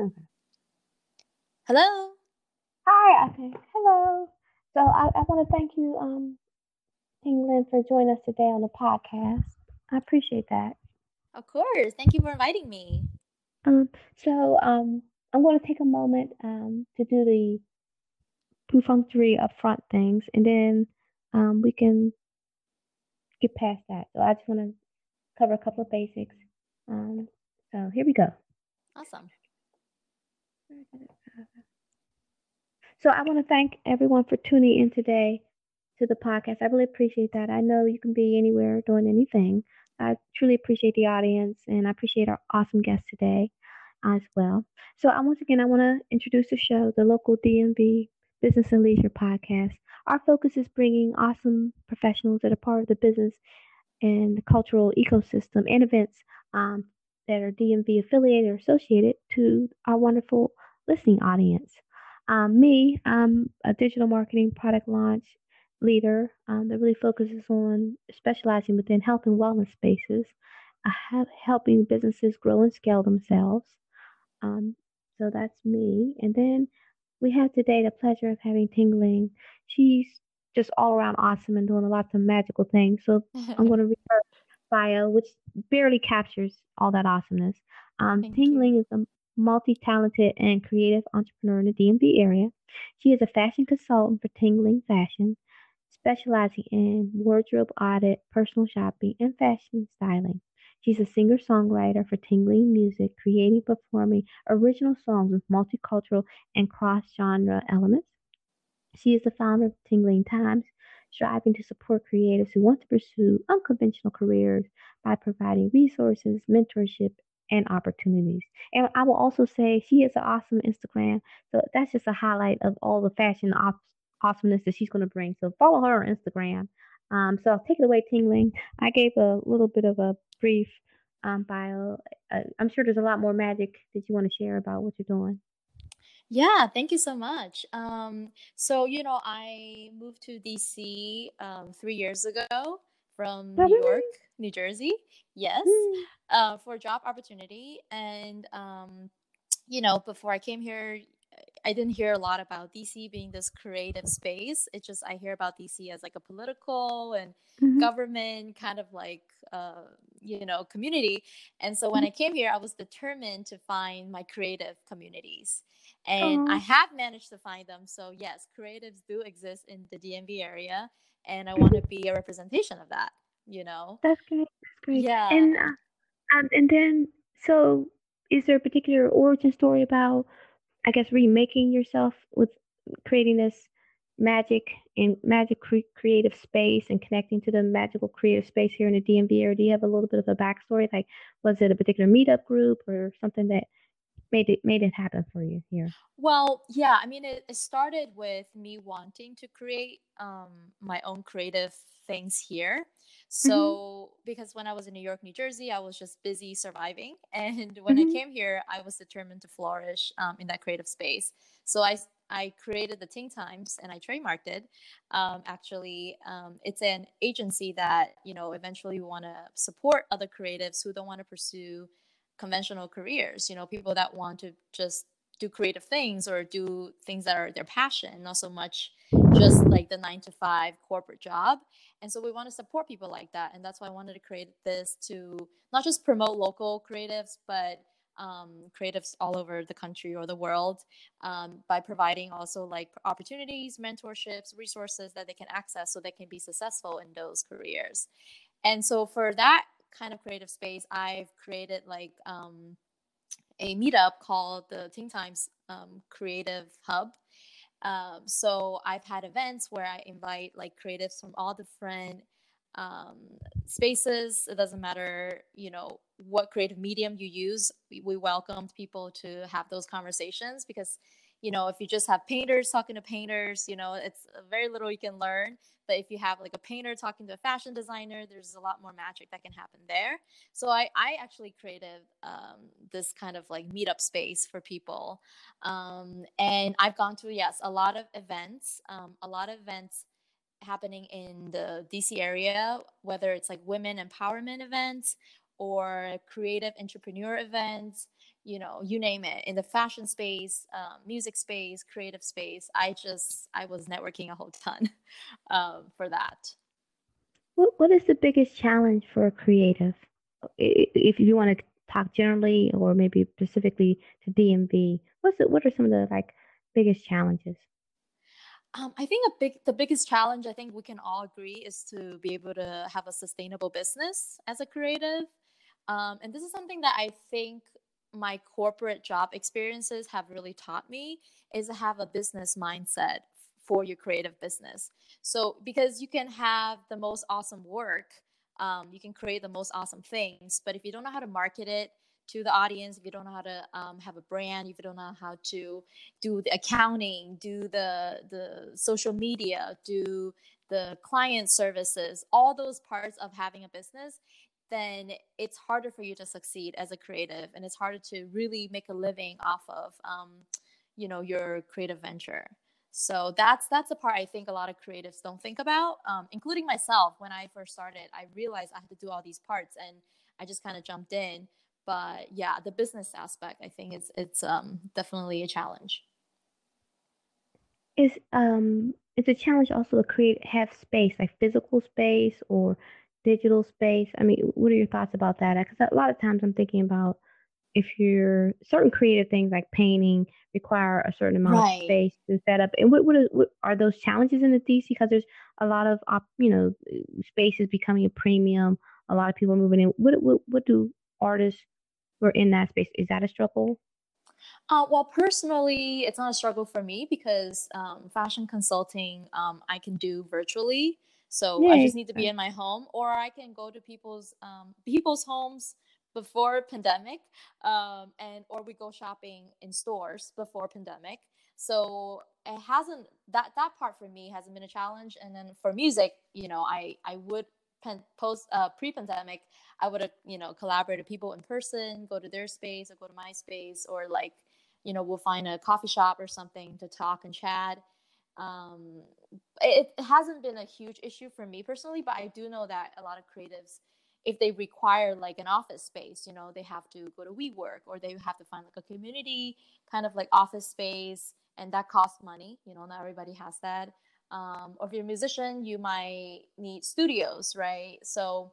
Okay. Hello. Hi. Okay. Hello. So I want to thank you, Ting Lin, for joining us today on the podcast. I appreciate that. Of course. Thank you for inviting me. So I'm going to take a moment to do the perfunctory upfront things, and then we can get past that. So I just want to cover a couple of basics. So here we go. Awesome. So I want to thank everyone for tuning in today to the podcast. I really appreciate that. I know you can be anywhere doing anything. I truly appreciate the audience, and I appreciate our awesome guest today as well. So once again, I want to introduce the show, the local DMV Business and Leisure Podcast. Our focus is bringing awesome professionals that are part of the business and the cultural ecosystem and events that are DMV affiliated or associated to our wonderful listening audience. I'm a digital marketing product launch leader that really focuses on specializing within health and wellness spaces, helping businesses grow and scale themselves. So that's me. And then we have today the pleasure of having Ting Lin. She's just all around awesome and doing lots of magical things. So I'm going to read her bio, which barely captures all that awesomeness. Ting Lin is a multi-talented and creative entrepreneur in the DMV area. She is a fashion consultant for Ting Lin Fashion, specializing in wardrobe audit, personal shopping, and fashion styling. She's a singer-songwriter for Ting Lin Music, creating, performing original songs with multicultural and cross-genre elements. She is the founder of The Ting Times, striving to support creatives who want to pursue unconventional careers by providing resources, mentorship, and opportunities. And I will also say she is an awesome Instagram. So that's just a highlight of all the fashion awesomeness that she's going to bring. So follow her on Instagram. So I'll take it away, Ting Lin. I gave a little bit of a brief bio. I'm sure there's a lot more magic that you want to share about what you're doing. Yeah, thank you so much. So I moved to DC 3 years ago from New York, New Jersey, yes, for a job opportunity. And, before I came here, I didn't hear a lot about DC being this creative space. It's just I hear about DC as like a political and government kind of like, community. And so when I came here, I was determined to find my creative communities. And I have managed to find them. So yes, creatives do exist in the DMV area. And I want to be a representation of that, That's great. Yeah. And then, so is there a particular origin story about, I guess, remaking yourself with creating this creative space and connecting to the magical creative space here in the DMV area? Do you have a little bit of a backstory? Like, was it a particular meetup group or something that made it happen for you here? Well, yeah, I mean, it started with me wanting to create my own creative things here. So because when I was in New York, New Jersey, I was just busy surviving. And when I came here, I was determined to flourish in that creative space. So I created the Ting Times and I trademarked it. It's an agency that, eventually we want to support other creatives who don't want to pursue conventional careers, people that want to just do creative things or do things that are their passion, not so much just like the 9-to-5 corporate job. And so we want to support people like that. And that's why I wanted to create this to not just promote local creatives, but creatives all over the country or the world by providing also like opportunities, mentorships, resources that they can access so they can be successful in those careers. And so for that kind of creative space, I've created like a meetup called the Ting Times Creative Hub. So I've had events where I invite like creatives from all different spaces. It doesn't matter, what creative medium you use. We welcomed people to have those conversations because, if you just have painters talking to painters, it's very little you can learn. But if you have like a painter talking to a fashion designer, there's a lot more magic that can happen there. So I actually created this kind of like meetup space for people. And I've gone to, yes, a lot of events happening in the DC area, whether it's like women empowerment events or creative entrepreneur events, you know, you name it, in the fashion space, music space, creative space. I was networking a whole ton for that. What is the biggest challenge for a creative? If you want to talk generally or maybe specifically to DMV, what are some of the biggest challenges? I think the biggest challenge, I think we can all agree, is to be able to have a sustainable business as a creative. And this is something that I think my corporate job experiences have really taught me, is to have a business mindset for your creative business. So because you can have the most awesome work, you can create the most awesome things, but if you don't know how to market it to the audience, if you don't know how to have a brand, if you don't know how to do the accounting, do the social media, do the client services, all those parts of having a business, then it's harder for you to succeed as a creative, and it's harder to really make a living off of, your creative venture. So that's the part I think a lot of creatives don't think about, including myself. When I first started, I realized I had to do all these parts, and I just kind of jumped in. But yeah, the business aspect, I think it's definitely a challenge. It's a challenge also to have space, like physical space or digital space. I mean, what are your thoughts about that? Because a lot of times I'm thinking about if you're certain creative things like painting require a certain amount right. of space to set up. And what are those challenges in the DC? Because there's a lot of space is becoming a premium. A lot of people are moving in. What do artists who are in that space? Is that a struggle? Well, personally, it's not a struggle for me because fashion consulting I can do virtually. So yay. I just need to be in my home, or I can go to people's homes before pandemic, or we go shopping in stores before pandemic. So it hasn't that part for me hasn't been a challenge. And then for music, I would post pre-pandemic, I would collaborate with people in person, go to their space or go to my space, or we'll find a coffee shop or something to talk and chat. It hasn't been a huge issue for me personally, but I do know that a lot of creatives, if they require an office space, they have to go to WeWork, or they have to find a community kind of office space, and that costs money. Not everybody has that. Or if you're a musician, you might need studios, right? So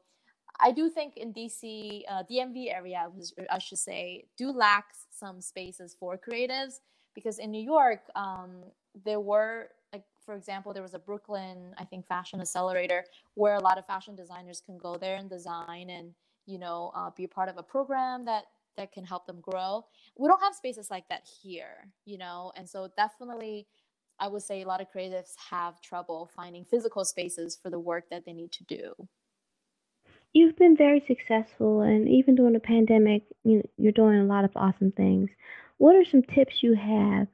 I do think in DC, DMV area, I should say, do lack some spaces for creatives, because in New York, there were, for example, there was a Brooklyn, I think, fashion accelerator where a lot of fashion designers can go there and design and, be a part of a program that can help them grow. We don't have spaces like that here, and so definitely I would say a lot of creatives have trouble finding physical spaces for the work that they need to do. You've been very successful, and even during the pandemic, you're doing a lot of awesome things. What are some tips you have?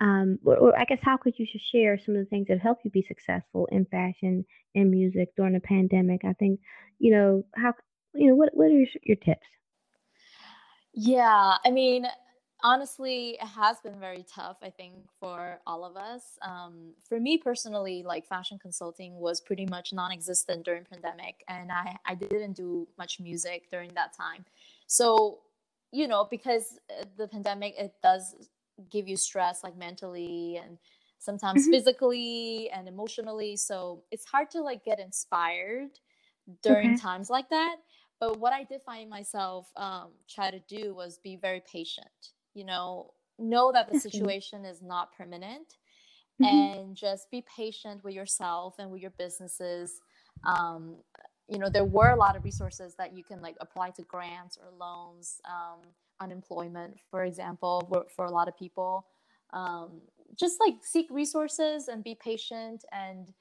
Or I guess how could you share some of the things that help you be successful in fashion and music during the pandemic? I think, what are your tips? Yeah, I mean, honestly, it has been very tough, I think, for all of us. For me personally, fashion consulting was pretty much non-existent during pandemic, and I didn't do much music during that time. So, because the pandemic, it does give you stress mentally and sometimes mm-hmm. physically and emotionally. So it's hard to get inspired during okay. times like that. But what I did find myself try to do was be very patient, know that the situation is not permanent mm-hmm. and just be patient with yourself and with your businesses. There were a lot of resources that you can apply to grants or loans, unemployment, for example, for a lot of people. Just seek resources and be patient and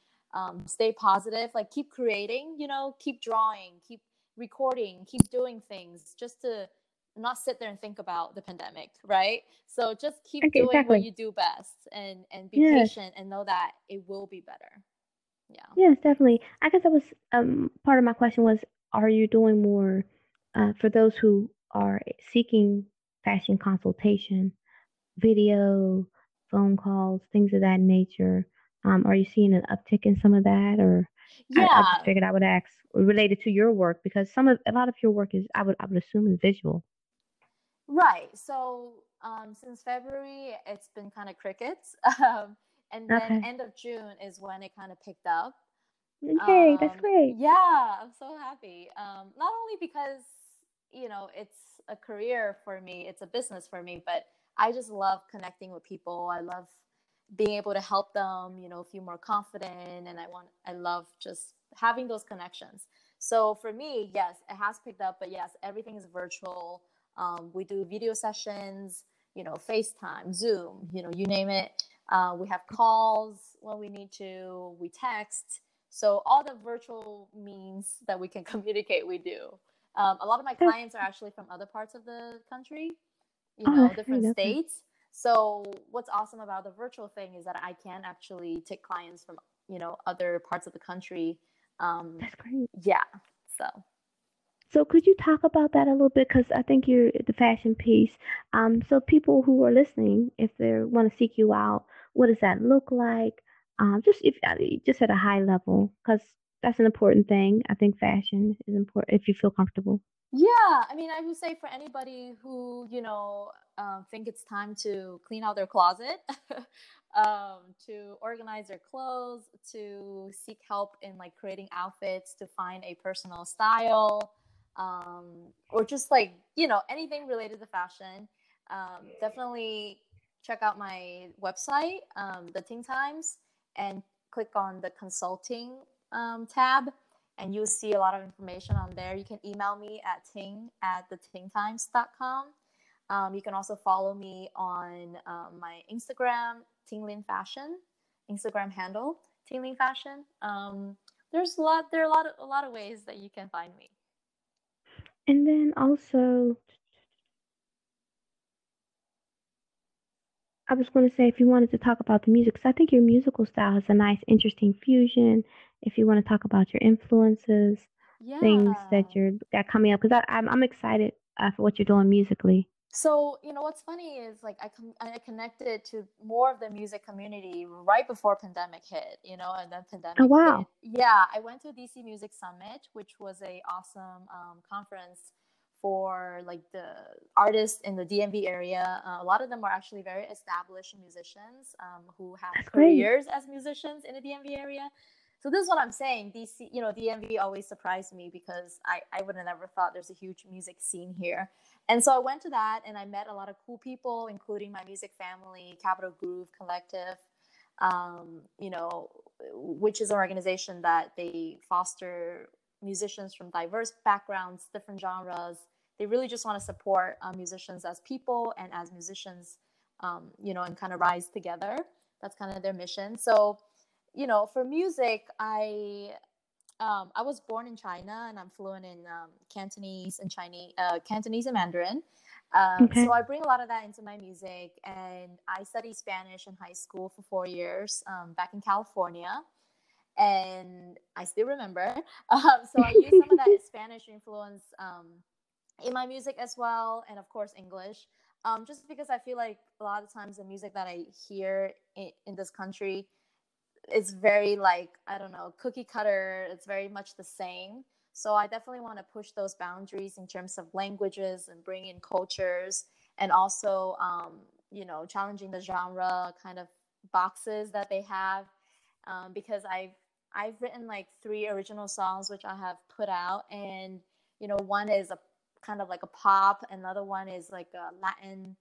stay positive. Keep creating, keep drawing, keep recording, keep doing things, just to not sit there and think about the pandemic, right? So just keep doing exactly. what you do best and be yes. patient and know that it will be better. Yeah. Yes, definitely. I guess that was part of my question was, are you doing more for those who are seeking fashion consultation, video, phone calls, things of that nature? Are you seeing an uptick in some of that, or? Yeah, I just figured I would ask related to your work, because a lot of your work is I would assume is visual. Right. So since February, it's been kind of crickets. And then end of June is when it kind of picked up. Okay, that's great. Yeah, I'm so happy. Not only because, you know, it's a career for me, it's a business for me, but I just love connecting with people. I love being able to help them, you know, feel more confident. And I love just having those connections. So for me, yes, it has picked up, but yes, everything is virtual. We do video sessions, you know, FaceTime, Zoom, you know, you name it. We have calls when we need to, we text. So all the virtual means that we can communicate, we do. A lot of my clients are actually from other parts of the country, you know, different states. So what's awesome about the virtual thing is that I can actually take clients from, you know, other parts of the country. That's great. Yeah. So could you talk about that a little bit? Because I think you're the fashion piece. So people who are listening, if they want to seek you out, what does that look like? Just at a high level, because that's an important thing. I think fashion is important if you feel comfortable. Yeah. I mean, I would say for anybody who, you know, think it's time to clean out their closet, to organize their clothes, to seek help in like creating outfits, to find a personal style, or just like, you know, anything related to fashion, definitely check out my website, The Ting Times, and click on the consulting tab, and you'll see a lot of information on there. You can email me at ting@thetingtimes.com. You can also follow me on my Instagram, Ting Lin Fashion, Instagram handle, Ting Lin Fashion. There's a lot of ways that you can find me. And then also, I was going to say, if you wanted to talk about the music, because I think your musical style has a nice, interesting fusion. If you want to talk about your influences, things that you're coming up, because I'm excited for what you're doing musically. So, you know, what's funny is like I connected to more of the music community right before pandemic hit, you know, and then pandemic. Oh, wow. Hit. Yeah. I went to DC Music Summit, which was a awesome conference for like the artists in the DMV area. A lot of them are actually very established musicians who have careers as musicians in the DMV area. So this is what I'm saying. DC, you know, DMV always surprised me because I would have never thought there's a huge music scene here. And so I went to that and I met a lot of cool people, including my music family, Capital Groove Collective, you know, which is an organization that they foster musicians from diverse backgrounds, different genres. They really just want to support musicians as people and as musicians, you know, and kind of rise together. That's kind of their mission. So, you know, for music, I was born in China and I'm fluent in Cantonese and Chinese, Cantonese and Mandarin. So I bring a lot of that into my music, and I studied Spanish in high school for 4 years back in California. And I still remember. So I use some of that Spanish influence in my music as well. And of course, English, just because I feel like a lot of times the music that I hear in this country is very like, I don't know, cookie cutter. It's very much the same. So I definitely want to push those boundaries in terms of languages and bring in cultures, and also, you know, challenging the genre kind of boxes that they have. Because I've written like 3 original songs, which I have put out. And, you know, one is a kind of like a pop. Another one is like a Latin,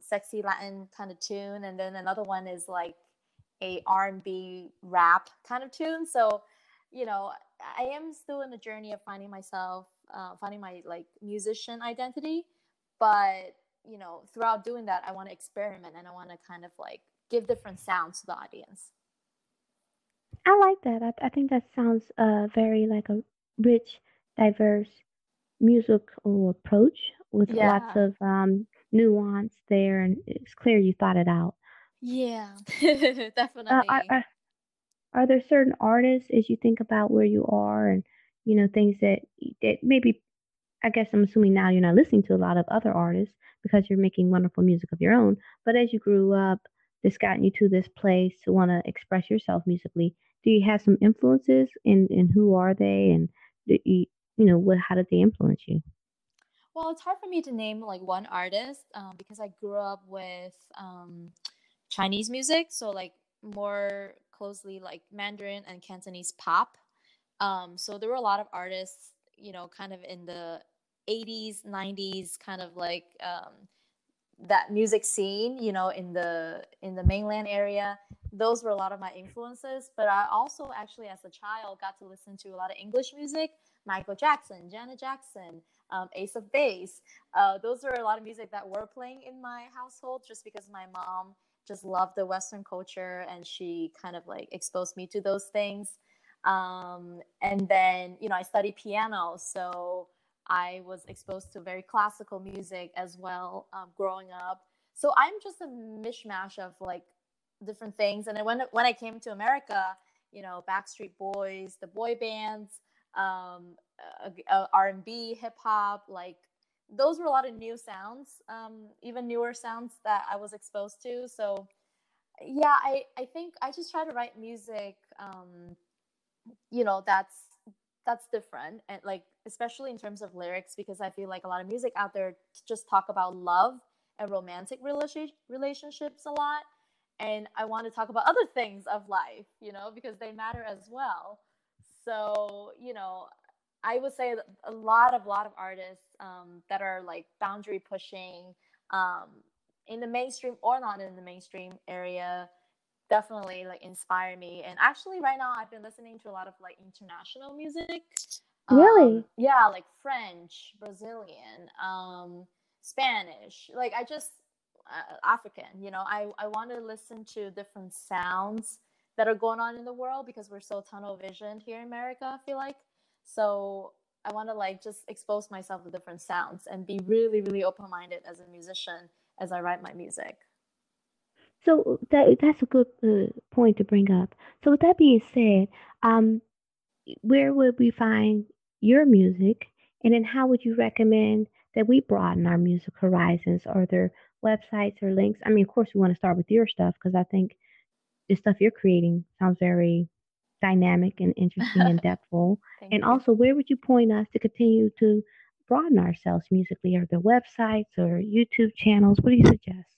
sexy Latin kind of tune. And then another one is like a R&B rap kind of tune. So, you know, I am still in the journey of finding myself, finding my like musician identity. But, you know, throughout doing that, I want to experiment and I want to kind of like give different sounds to the audience. I like that. I think that sounds very like a rich, diverse musical approach with lots of nuance there. And it's clear you thought it out. Yeah, definitely. Are there certain artists, as you think about where you are and, you know, things that maybe, I guess I'm assuming now you're not listening to a lot of other artists because you're making wonderful music of your own. But as you grew up, this gotten you to this place to want to express yourself musically. Do you have some influences, and who are they, and, you know, how did they influence you? Well, it's hard for me to name like one artist because I grew up with Chinese music, so like more closely like Mandarin and Cantonese pop. So there were a lot of artists, you know, kind of in the 80s, 90s, kind of like that music scene, you know, in the mainland area. Those were a lot of my influences. But I also actually, as a child, got to listen to a lot of English music, Michael Jackson, Janet Jackson, Ace of Base. Those were a lot of music that were playing in my household just because my mom just loved the Western culture and she kind of like exposed me to those things. And then, you know, I studied piano, so I was exposed to very classical music as well growing up. So I'm just a mishmash of like different things. And then when I came to America, you know, Backstreet Boys, the boy bands, R&B, hip hop, like those were a lot of new sounds, even newer sounds that I was exposed to. So yeah, I think I just try to write music, you know, that's different. And like, especially in terms of lyrics, because I feel like a lot of music out there just talk about love and romantic relationships a lot. And I want to talk about other things of life, you know, because they matter as well. So, you know, I would say a lot of artists that are like boundary pushing in the mainstream or not in the mainstream area definitely like inspire me. And actually right now I've been listening to a lot of like international music. Really? Yeah, like French, Brazilian, Spanish, like I just African, you know, I want to listen to different sounds that are going on in the world because we're so tunnel visioned here in America, I feel like. So I want to like just expose myself to different sounds and be really, really open-minded as a musician as I write my music. So that's a good point to bring up. So with that being said, where would we find your music? And then how would you recommend that we broaden our music horizons? Are there websites or links? I mean, of course, we want to start with your stuff because I think the stuff you're creating sounds very dynamic and interesting and depthful. And also, where would you point us to continue to broaden ourselves musically? Are there websites or YouTube channels? What do you suggest?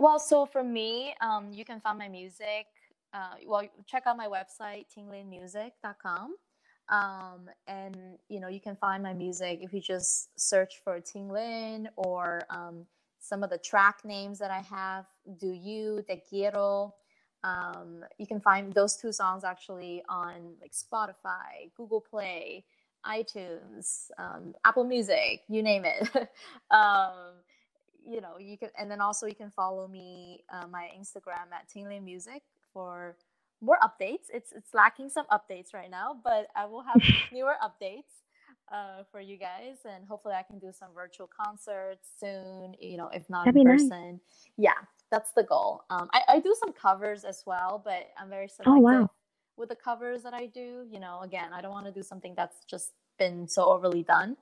Well, so for me, you can find my music. Well, check out my website, tinglinmusic.com. And, you know, you can find my music if you just search for Ting Lin or some of the track names that I have, Do You, Te Quiero. You can find those two songs actually on like Spotify, Google Play, iTunes, Apple Music, you name it. You know, you can, and then also you can follow me, my Instagram at Ting Lin Music for more updates. It's lacking some updates right now, but I will have newer updates for you guys, and hopefully I can do some virtual concerts soon. You know, if not in person, nice. Yeah. That's the goal. I do some covers as well, but I'm very selective with the covers that I do. You know, again, I don't want to do something that's just been so overly done.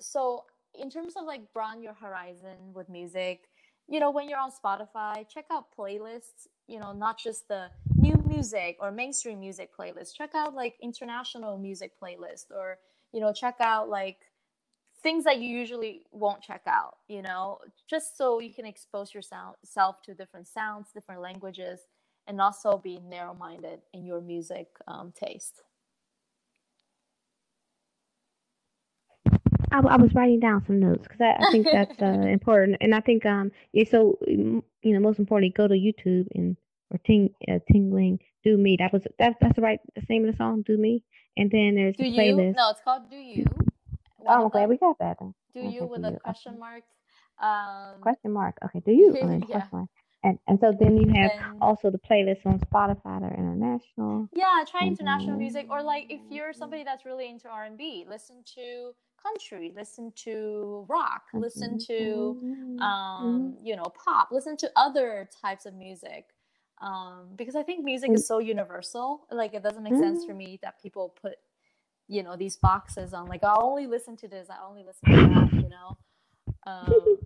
So in terms of like broaden your horizon with music, you know, when you're on Spotify, check out playlists, you know, not just the new music or mainstream music playlists. Check out like international music playlists, or, you know, check out like things that you usually won't check out, you know, just so you can expose yourself to different sounds, different languages, and also be narrow-minded in your music taste. I was writing down some notes because I think that's important. And I think, so, you know, most importantly, go to YouTube and or Ting Lin, Do Me. That's the right name of the song, Do Me. And then there's the playlist. No, it's called Do You. Oh, okay, we got that. Do you with a question mark? Question mark. Okay, do you? Oh, yeah. Question mark. And so then you have also the playlists on Spotify that are international. Yeah, try international music. Or like if you're somebody that's really into R&B, listen to country, listen to rock, listen to, you know, pop, listen to other types of music. Because I think music is so universal. Like it doesn't make sense for me that people put, you know, these boxes on like, I only listen to this, I only listen to that, you know,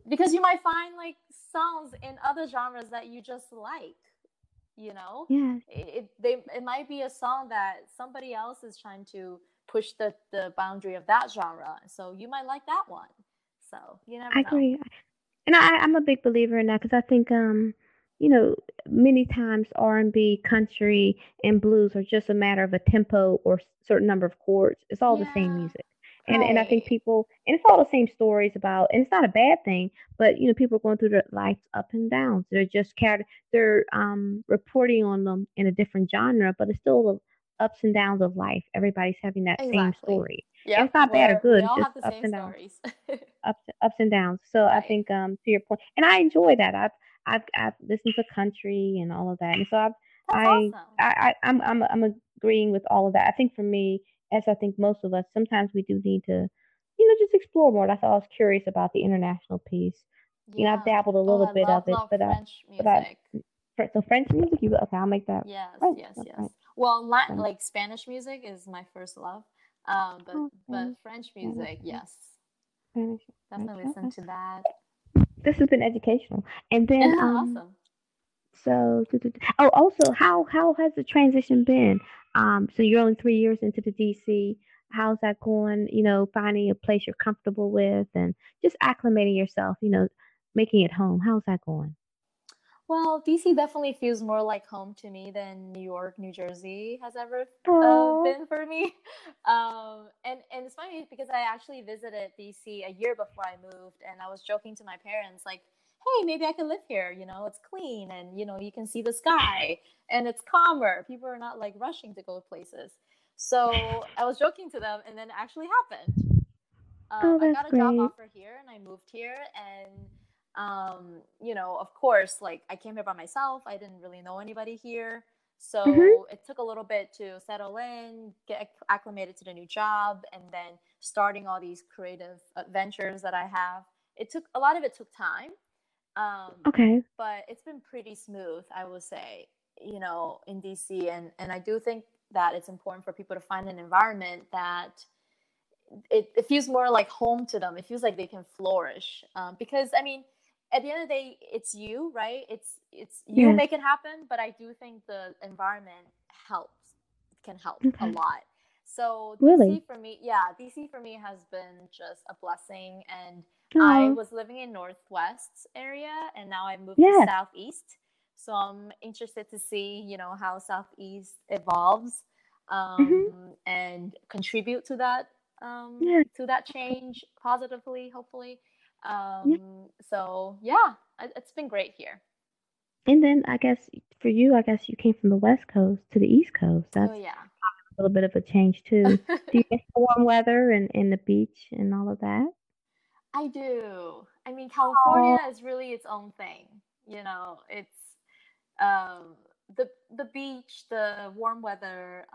because you might find like songs in other genres that you just like, you know. Yeah. It might be a song that somebody else is trying to push the boundary of that genre. So you might like that one. So you never know. I agree. And I'm a big believer in that, because I think, you know, many times R&B, country, and blues are just a matter of a tempo or certain number of chords. It's all the same music. And I think people, and it's all the same stories about, and it's not a bad thing, but, you know, people are going through their life's up and downs. They're just, they're reporting on them in a different genre, but it's still the ups and downs of life. Everybody's having that same story. Yep. It's not bad or good. It's just ups and downs. Ups and downs. So I think to your point, and I enjoy that. I've listened to country and all of that. And so awesome. I'm agreeing with all of that. I think for me, as I think most of us, sometimes we do need to, you know, just explore more. That's all I was curious about, the international piece. Yeah. You know, I've dabbled a little bit of it, but French music, okay? I'll make that. Yes, French, yes. French. Well, Latin, like Spanish music, is my first love. But French music, yes, Spanish. Definitely listen to that. This has been educational, and then awesome. So, also, how has the transition been? So you're only 3 years into the DC. How's that going? You know, finding a place you're comfortable with, and just acclimating yourself. You know, making it home. How's that going? Well, DC definitely feels more like home to me than New York, New Jersey has ever been for me. And it's funny because I actually visited DC a year before I moved, and I was joking to my parents, like, hey, maybe I could live here. You know, it's clean, and, you know, you can see the sky, and it's calmer. People are not like rushing to go places. So I was joking to them, and then it actually happened. I got a job offer here, and I moved here, and you know, of course, like, I came here by myself. I didn't really know anybody here. So it took a little bit to settle in, get acclimated to the new job, and then starting all these creative ventures that I have. A lot of it took time. But it's been pretty smooth, I would say, you know, in DC. And I do think that it's important for people to find an environment that it feels more like home to them. It feels like they can flourish. Because, I mean, at the end of the day, it's you, right? It's you make it happen, but I do think the environment can help a lot. So really? DC for me has been just a blessing. And I was living in Northwest area, and now I moved to Southeast. So I'm interested to see, you know, how Southeast evolves and contribute to that change positively, hopefully. So it's been great here. And then I guess you came from the West Coast to the East Coast. That's a little bit of a change too. Do you miss the warm weather and the beach and all of that? I do. I mean, California is really its own thing. You know, it's the beach, the warm weather,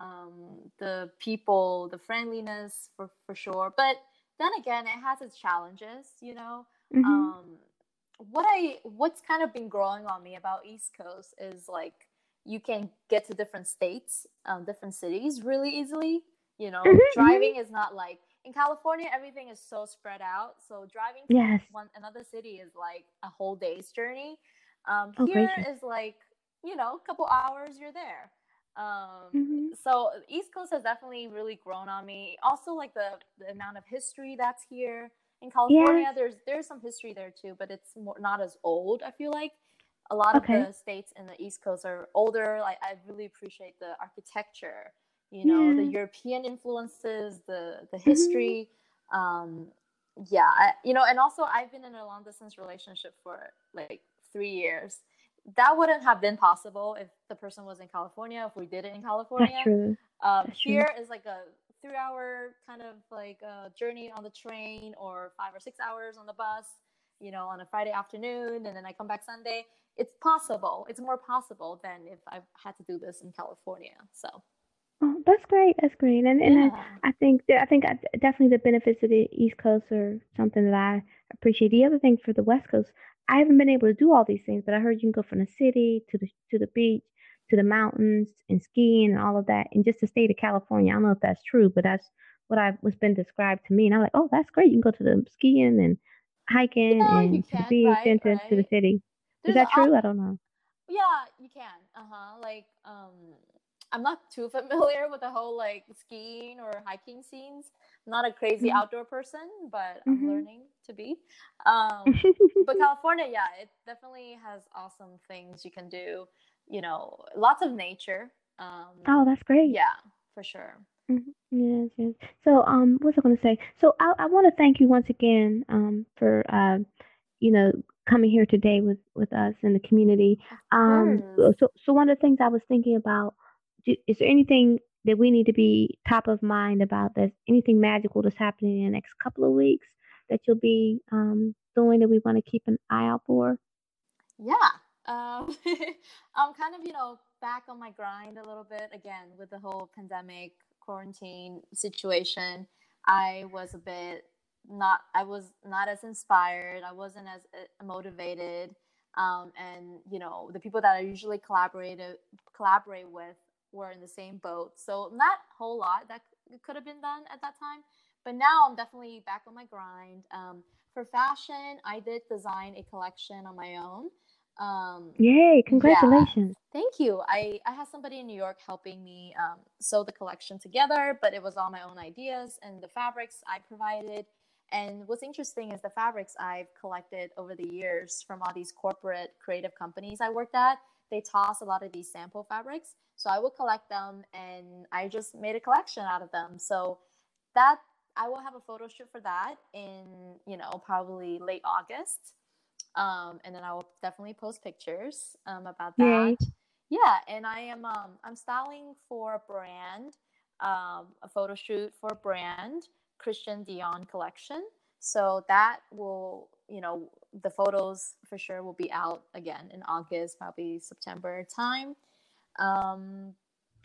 the people, the friendliness for sure. But then again, it has its challenges, you know. What's kind of been growing on me about East Coast is, like, you can get to different states, different cities really easily. You know, driving is not like in California, everything is so spread out. So driving to another city is like a whole day's journey. Here is like, you know, a couple hours, you're there. So East Coast has definitely really grown on me. Also, like, the amount of history that's here in California, there's some history there too, but it's not as old. I feel like a lot of the states in the East Coast are older. Like, I really appreciate the architecture, you know, the European influences, the history. You know, and also I've been in a long distance relationship for like 3 years. That wouldn't have been possible if the person was in California, if we did it in California. That's true. Here is like a 3-hour kind of like a journey on the train, or 5 or 6 hours on the bus, you know, on a Friday afternoon, and then I come back Sunday. It's possible. It's more possible than if I had to do this in California. So. Oh, that's great. That's great. And I think definitely the benefits of the East Coast are something that I appreciate. The other thing for the West Coast, I haven't been able to do all these things, but I heard you can go from the city to the beach, to the mountains, and skiing and all of that in just the state of California. I don't know if that's true, but that's what was been described to me. And I'm like, oh, that's great. You can go to the skiing and hiking and to the beach and to the city. Is that true? I don't know. Yeah, you can. Like, I'm not too familiar with the whole like skiing or hiking scenes. I'm not a crazy outdoor person, but I'm learning to be. But California, yeah, it definitely has awesome things you can do. You know, lots of nature. Oh, that's great. Yeah, for sure. Yes, yes. So, what's I going to say? So, I want to thank you once again for you know, coming here today with us in the community. So one of the things I was thinking about. Is there anything that we need to be top of mind about? That's anything magical that's happening in the next couple of weeks that you'll be doing that we want to keep an eye out for? Yeah, I'm kind of, you know, back on my grind a little bit again with the whole pandemic quarantine situation. I was not as inspired. I wasn't as motivated, and you know, the people that I usually collaborate with. We're in the same boat, so not a whole lot that could have been done at that time, but now I'm definitely back on my grind. For fashion, I did design a collection on my own. Yay, congratulations. Yeah, thank you. I had somebody in New York helping me sew the collection together, but it was all my own ideas, and the fabrics I provided. And what's interesting is the fabrics I've collected over the years from all these corporate creative companies I worked at. They toss a lot of these sample fabrics. So I will collect them, and I just made a collection out of them. So that I will have a photo shoot for that in, you know, probably late August. And then I will definitely post pictures about that. Right. Yeah. And I am, I'm styling for a brand, a photo shoot for a brand, Christian Dion collection. So that will, you know, the photos for sure will be out again in August, probably September time.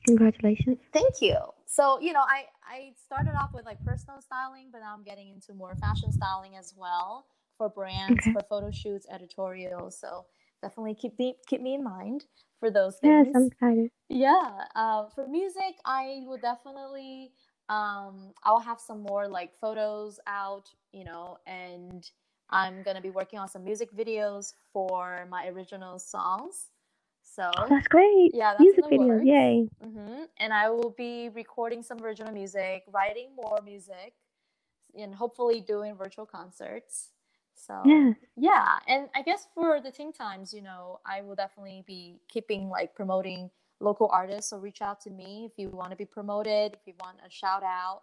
Congratulations. Thank you. So, you know, I started off with like personal styling, but now I'm getting into more fashion styling as well for brands, for photo shoots, editorials. So definitely keep me in mind for those things. Yes, I'm excited. Yeah. For music, I will definitely, I'll have some more like photos out, you know, and I'm going to be working on some music videos for my original songs. So that's great. Yeah, that's music videos. Yay. And I will be recording some original music, writing more music, and hopefully doing virtual concerts. So yeah. And I guess for the Ting Times, you know, I will definitely be keeping like promoting local artists. So reach out to me if you want to be promoted, if you want a shout out,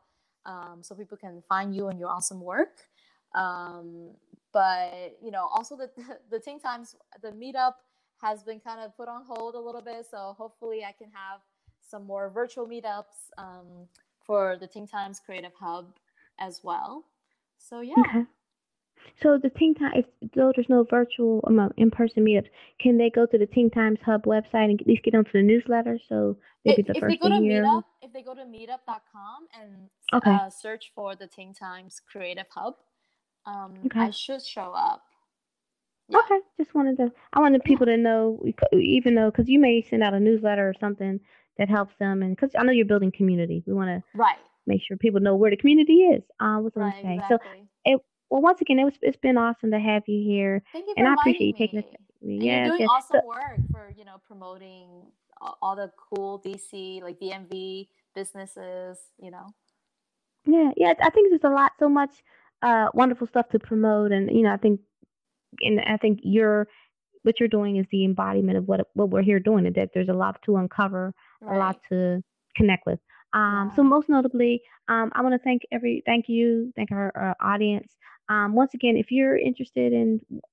so people can find you and your awesome work. But you know, also the Ting Times, the meetup has been kind of put on hold a little bit. So hopefully I can have some more virtual meetups for the Ting Times Creative Hub as well. So, yeah. Okay. So the Ting Times, though there's no virtual in-person meetups, can they go to the Ting Times Hub website and at least get onto the newsletter? So maybe if they go to meetup.com and search for the Ting Times Creative Hub, I should show up. Yeah. Okay, I wanted people to know, even though, because you may send out a newsletter or something that helps them, and because I know you're building community, we want to make sure people know where the community is. So, once again, it's been awesome to have you here. Thank you for inviting me. I appreciate you taking the time. You're doing awesome work for, you know, promoting all the cool DC, like DMV businesses, you know. Yeah, I think there's so much wonderful stuff to promote, and you know, I think what you're doing is the embodiment of what we're here doing. That there's a lot to uncover, a lot to connect with. So most notably, I want to thank our audience. Once again, if you're interested in